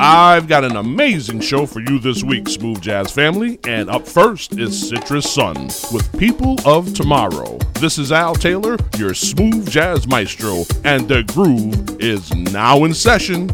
I've got an amazing show for you this week, Smooth Jazz family, and up first is Citrus Sun with People of Tomorrow. This is Al Taylor, your Smooth Jazz Maestro, and the groove is now in session.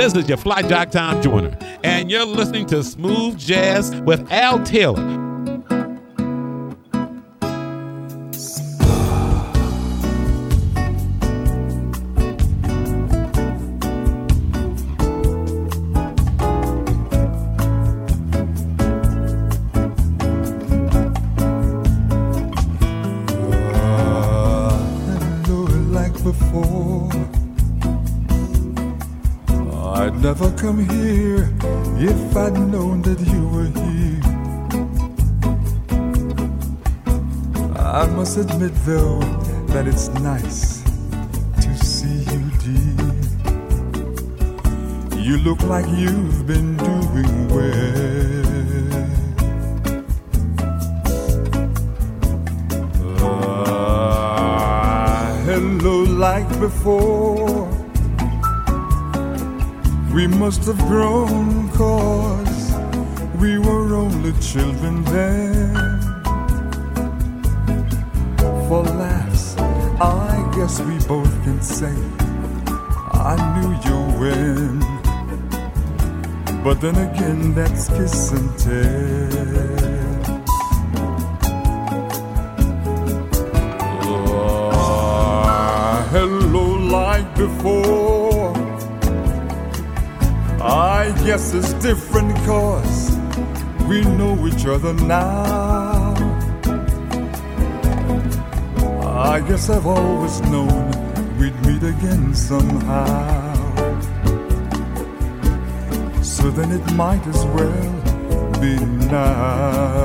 This is your fly jock, Tom Joyner, and you're listening to Smooth Jazz with Al Taylor. Never come here if I'd known that you were here. I must admit though that it's nice to see you, dear. You look like you've been doing well. Hello, like before. We must have grown, 'cause we were only children then. For laughs, I guess we both can say I knew you when. But then again, that's kiss and tell. Oh, hello, like before. I guess it's different 'cause we know each other now. I guess I've always known we'd meet again somehow. So then it might as well be now.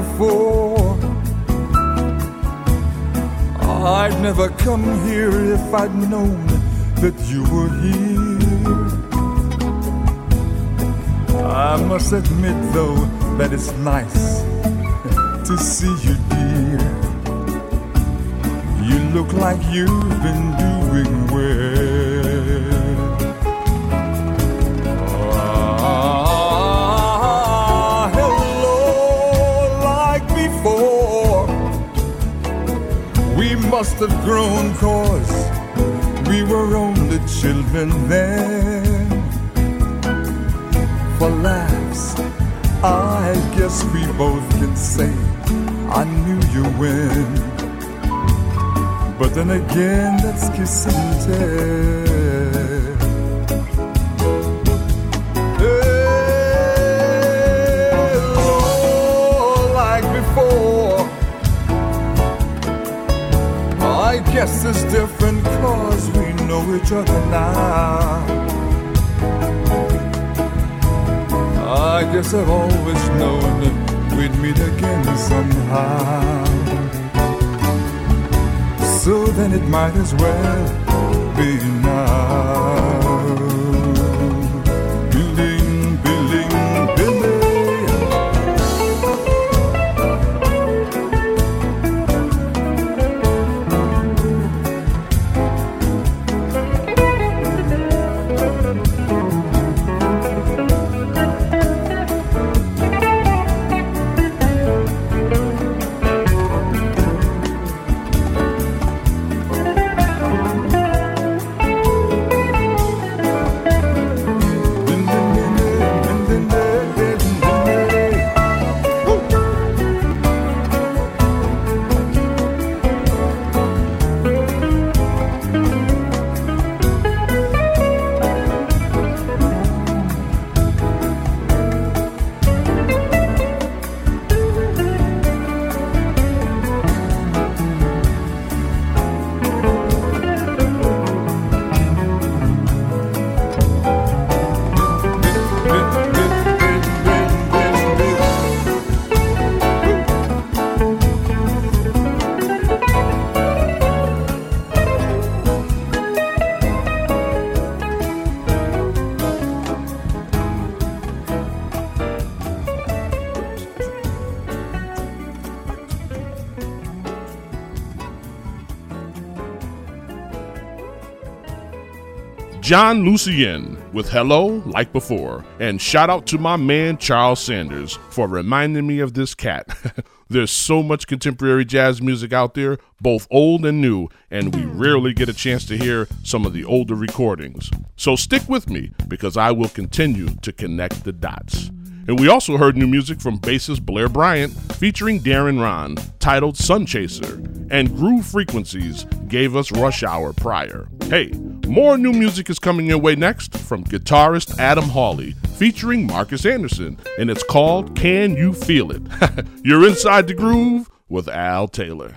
Before, I'd never come here if I'd known that you were here. I must admit though that it's nice to see you, dear. You look like you've been doing well. Must have grown 'cause we were only children then. For laughs, I guess we both can say I knew you when. But then again, that's kiss and tell. Hello, like before. I guess it's different 'cause we know each other now. I guess I've always known we'd meet again somehow. So then it might as well be now. Billing, billing, billing. Jon Lucien with Hello Like Before, and shout out to my man Charles Sanders for reminding me of this cat. There's so much contemporary jazz music out there, both old and new, and we rarely get a chance to hear some of the older recordings. So stick with me, because I will continue to connect the dots. And we also heard new music from bassist Blair Bryant featuring Darren Ron, titled Sun Chaser, and Groove Frequencies gave us Rush Hour prior. Hey, more new music is coming your way next from guitarist Adam Hawley featuring Marcus Anderson, and it's called Can You Feel It? You're inside the groove with Al Taylor.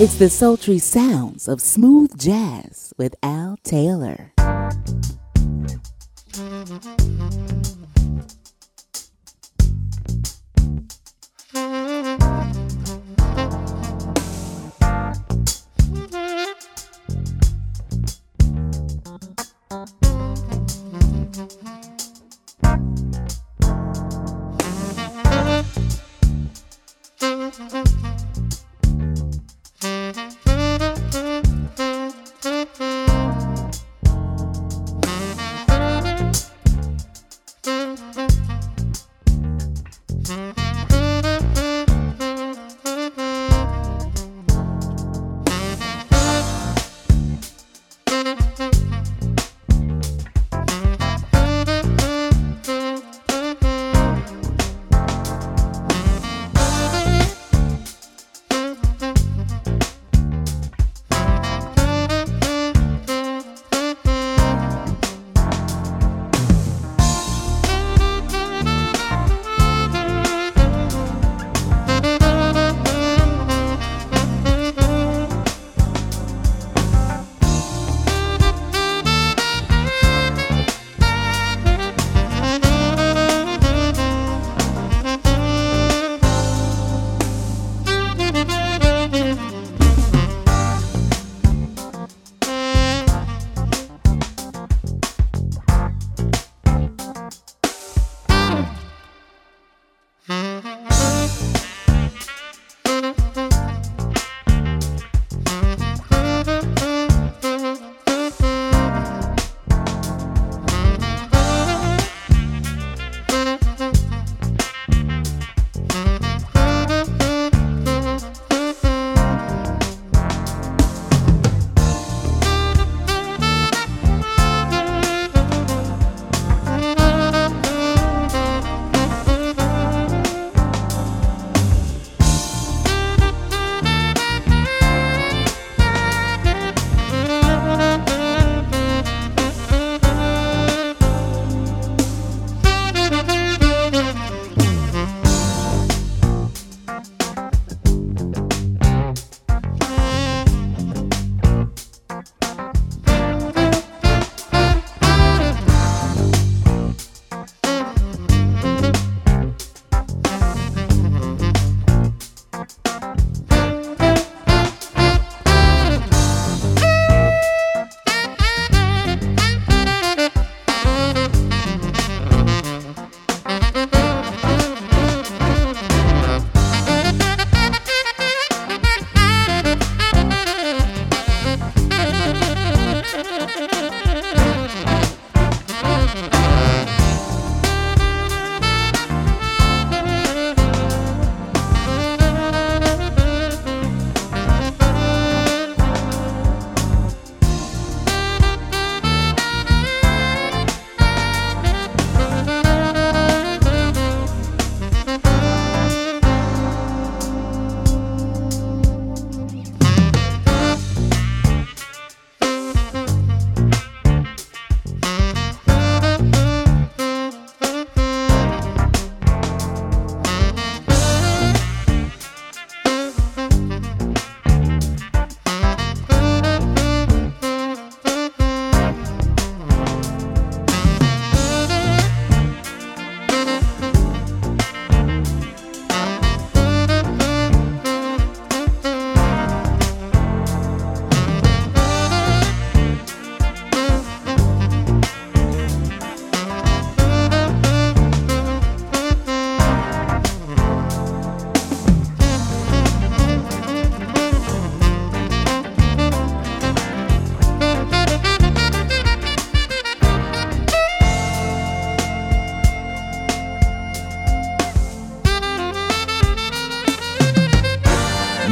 It's the sultry sounds of smooth jazz with Al Taylor.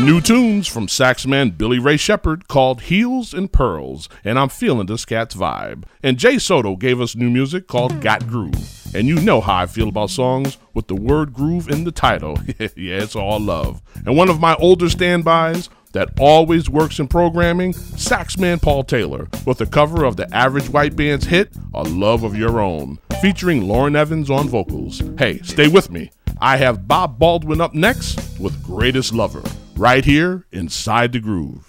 New tunes from saxman Billy Ray Sheppard called Heels and Pearls, and I'm feeling this cat's vibe. And Jay Soto gave us new music called Got Groove. And you know how I feel about songs with the word groove in the title. Yeah, it's all love. And one of my older standbys that always works in programming, saxman Paul Taylor, with a cover of the Average White Band's hit, A Love of Your Own, featuring Lauren Evans on vocals. Hey, stay with me. I have Bob Baldwin up next with Greatest Lover. right here inside the groove.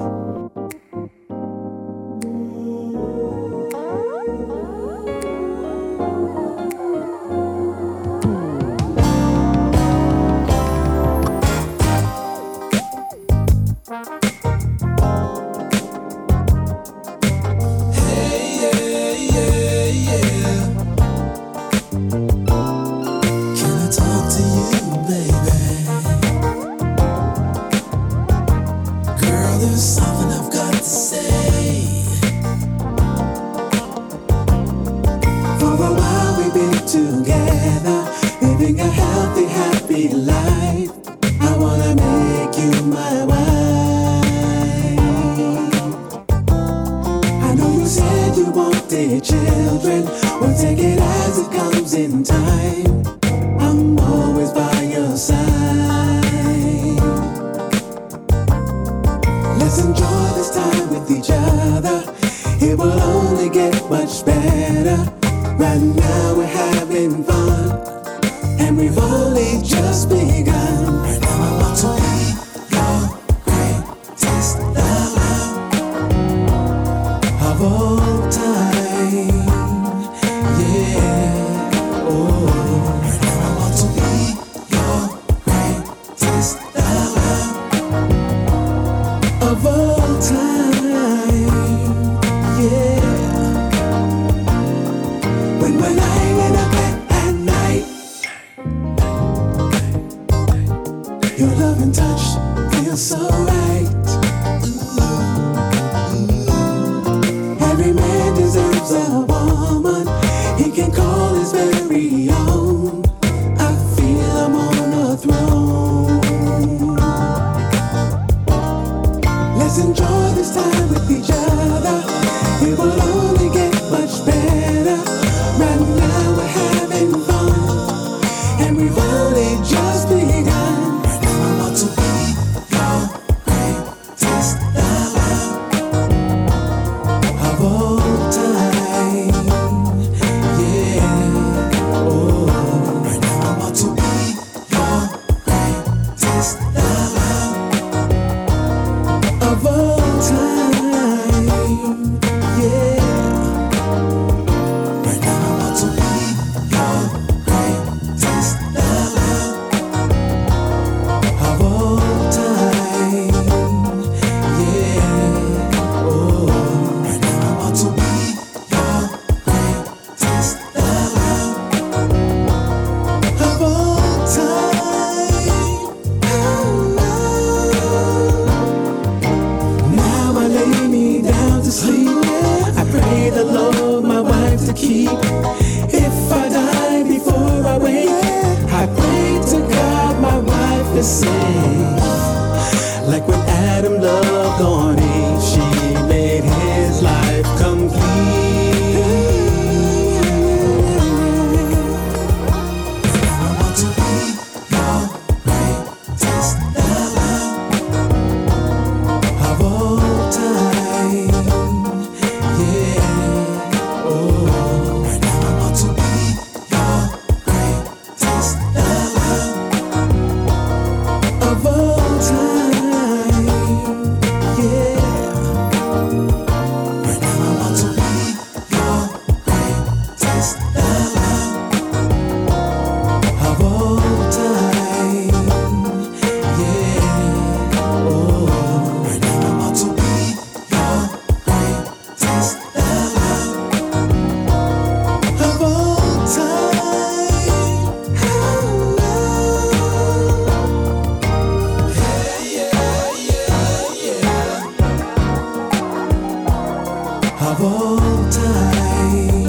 Of all time,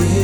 yeah.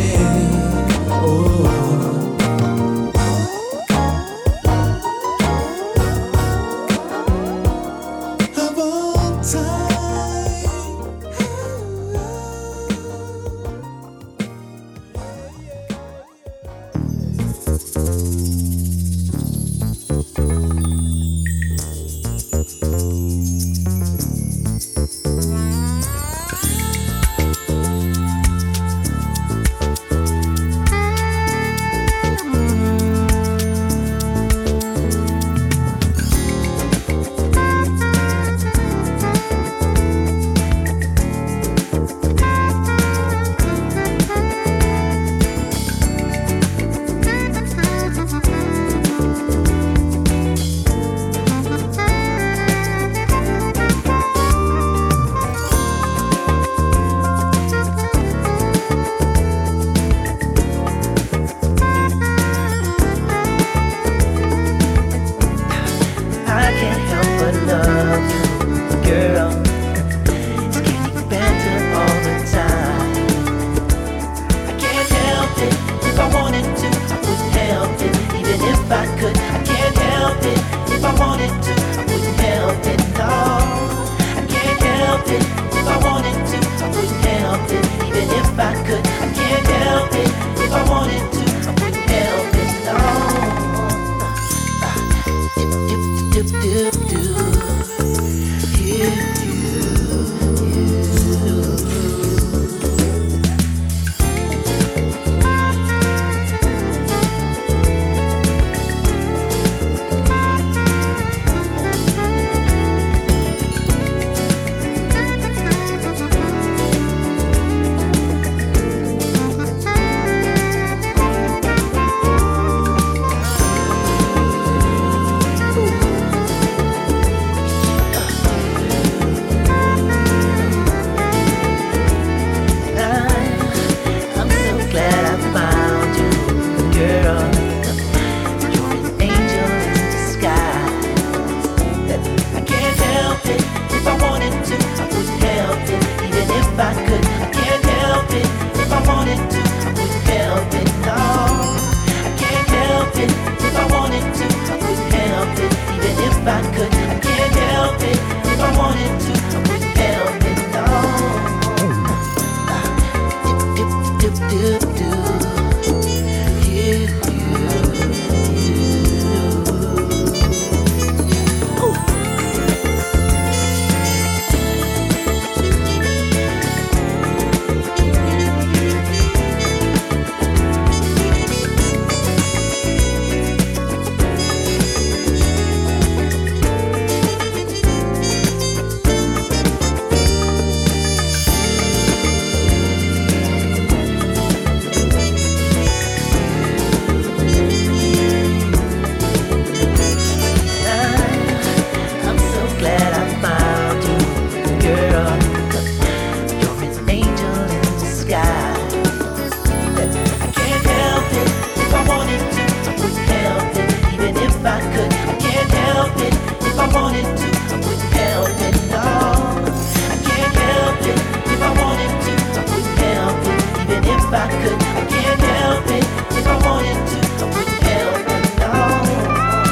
I could, I can't help it. If I wanted to, I wouldn't help it, no.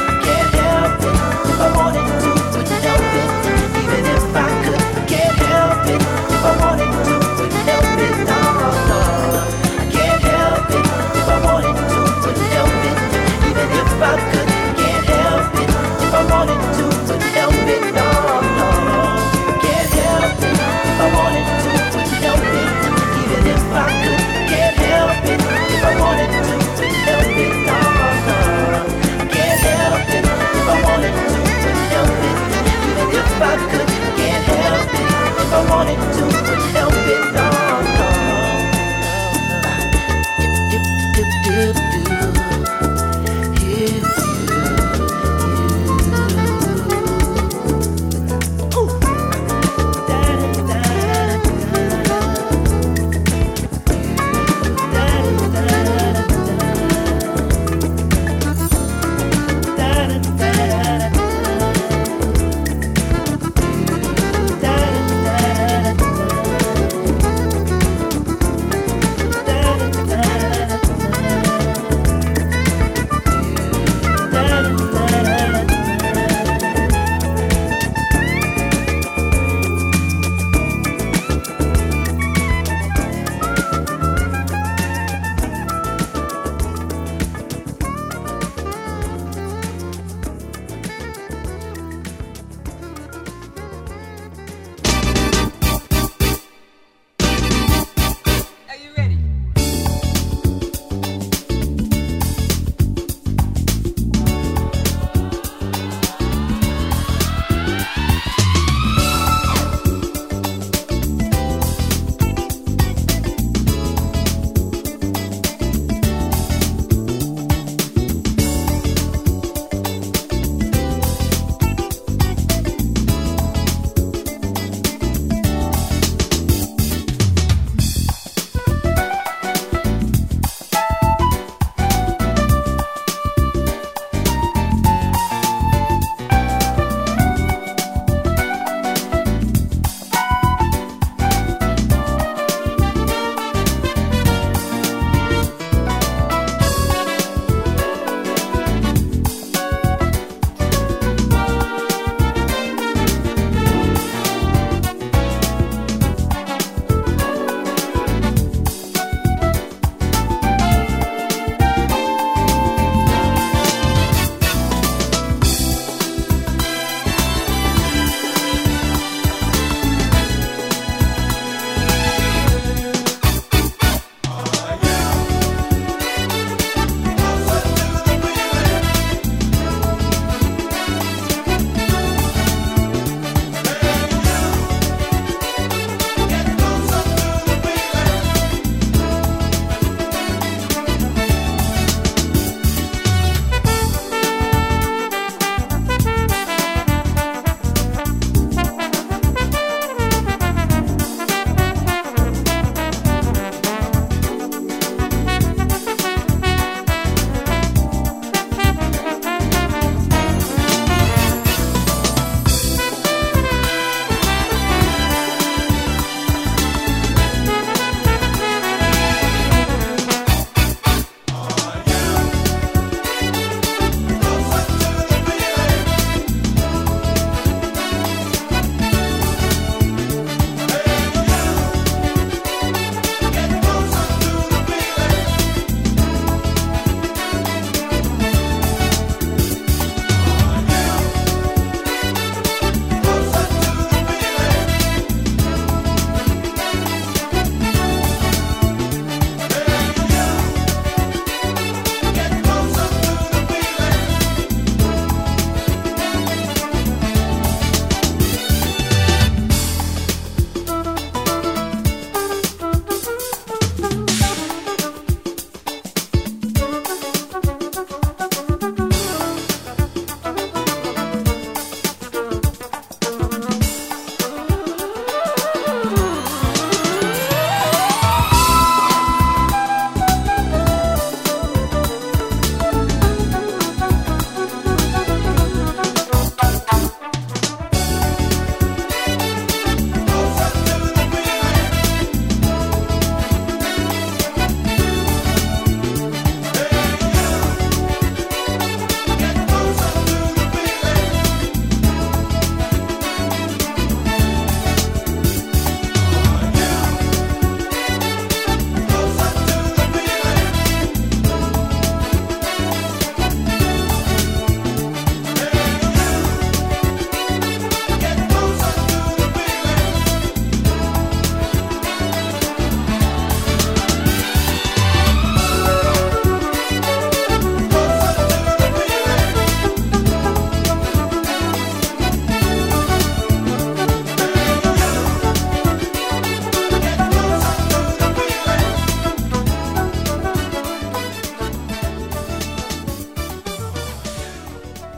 I can't help it. If I wanted to, wouldn't help it. Even if I could, I can't help it. If I wanted to, wouldn't help it, no, no. I can't help it. If I wanted to, wouldn't help it. Even if I could, I can't help it. If I wanted to, wouldn't help it, no, no. I can't help it. If I wanted to, wouldn't help it. Even if I could, I can't help it.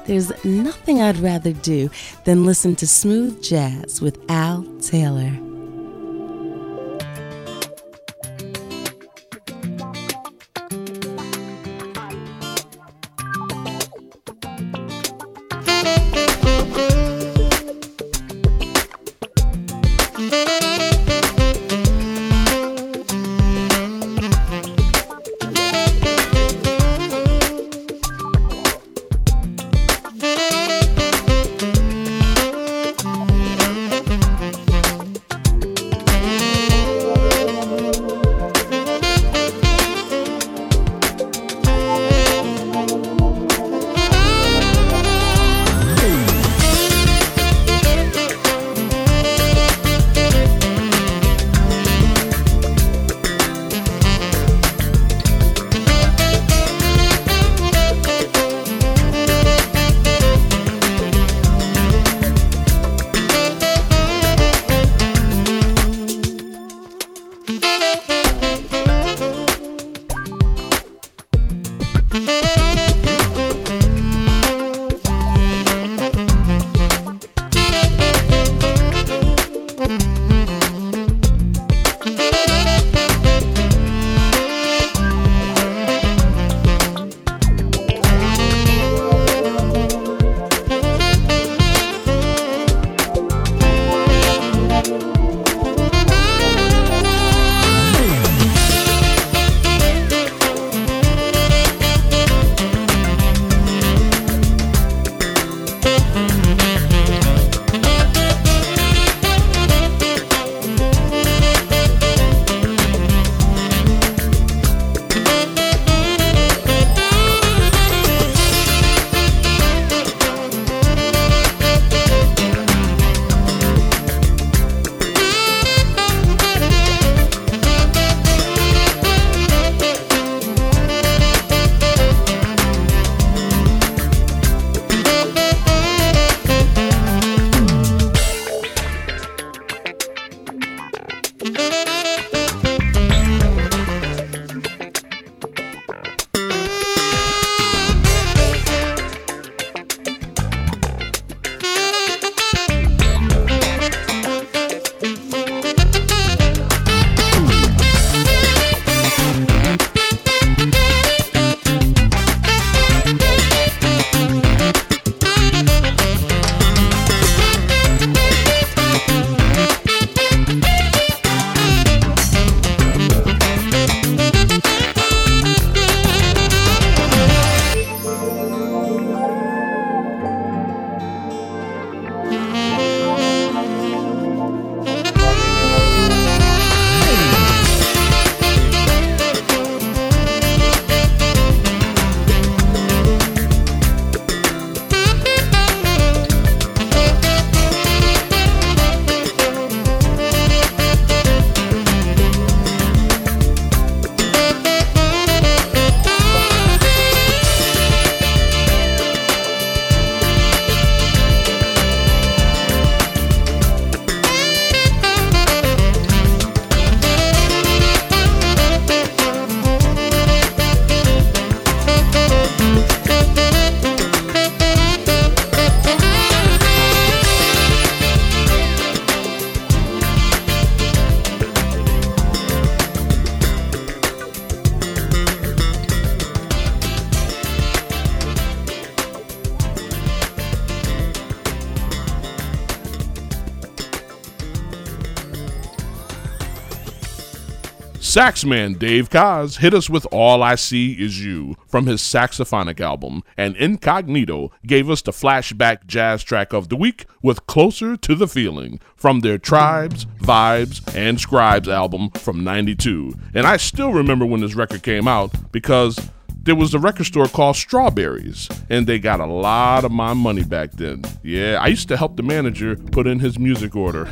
There's nothing I'd rather do than listen to smooth jazz with Al Taylor. Saxman Dave Koz hit us with All I See Is You from his saxophonic album, and Incognito gave us the flashback jazz track of the week with Closer to the Feeling from their Tribes, Vibes, and Scribes album from '92. And I still remember when this record came out because there was a record store called Strawberries, and they got a lot of my money back then. Yeah, I used to help the manager put in his music order.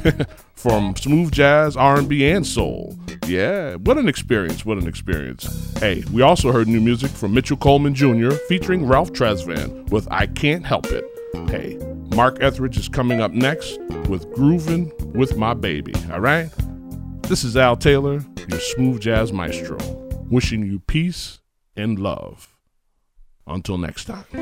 From smooth jazz, R&B, and soul. Yeah, what an experience, what an experience. Hey, we also heard new music from Mitchell Coleman Jr. featuring Ralph Tresvant with I Can't Help It. Hey, Mark Etheridge is coming up next with Groovin' With My Baby, all right? This is Al Taylor, your smooth jazz maestro, wishing you peace and love. Until next time.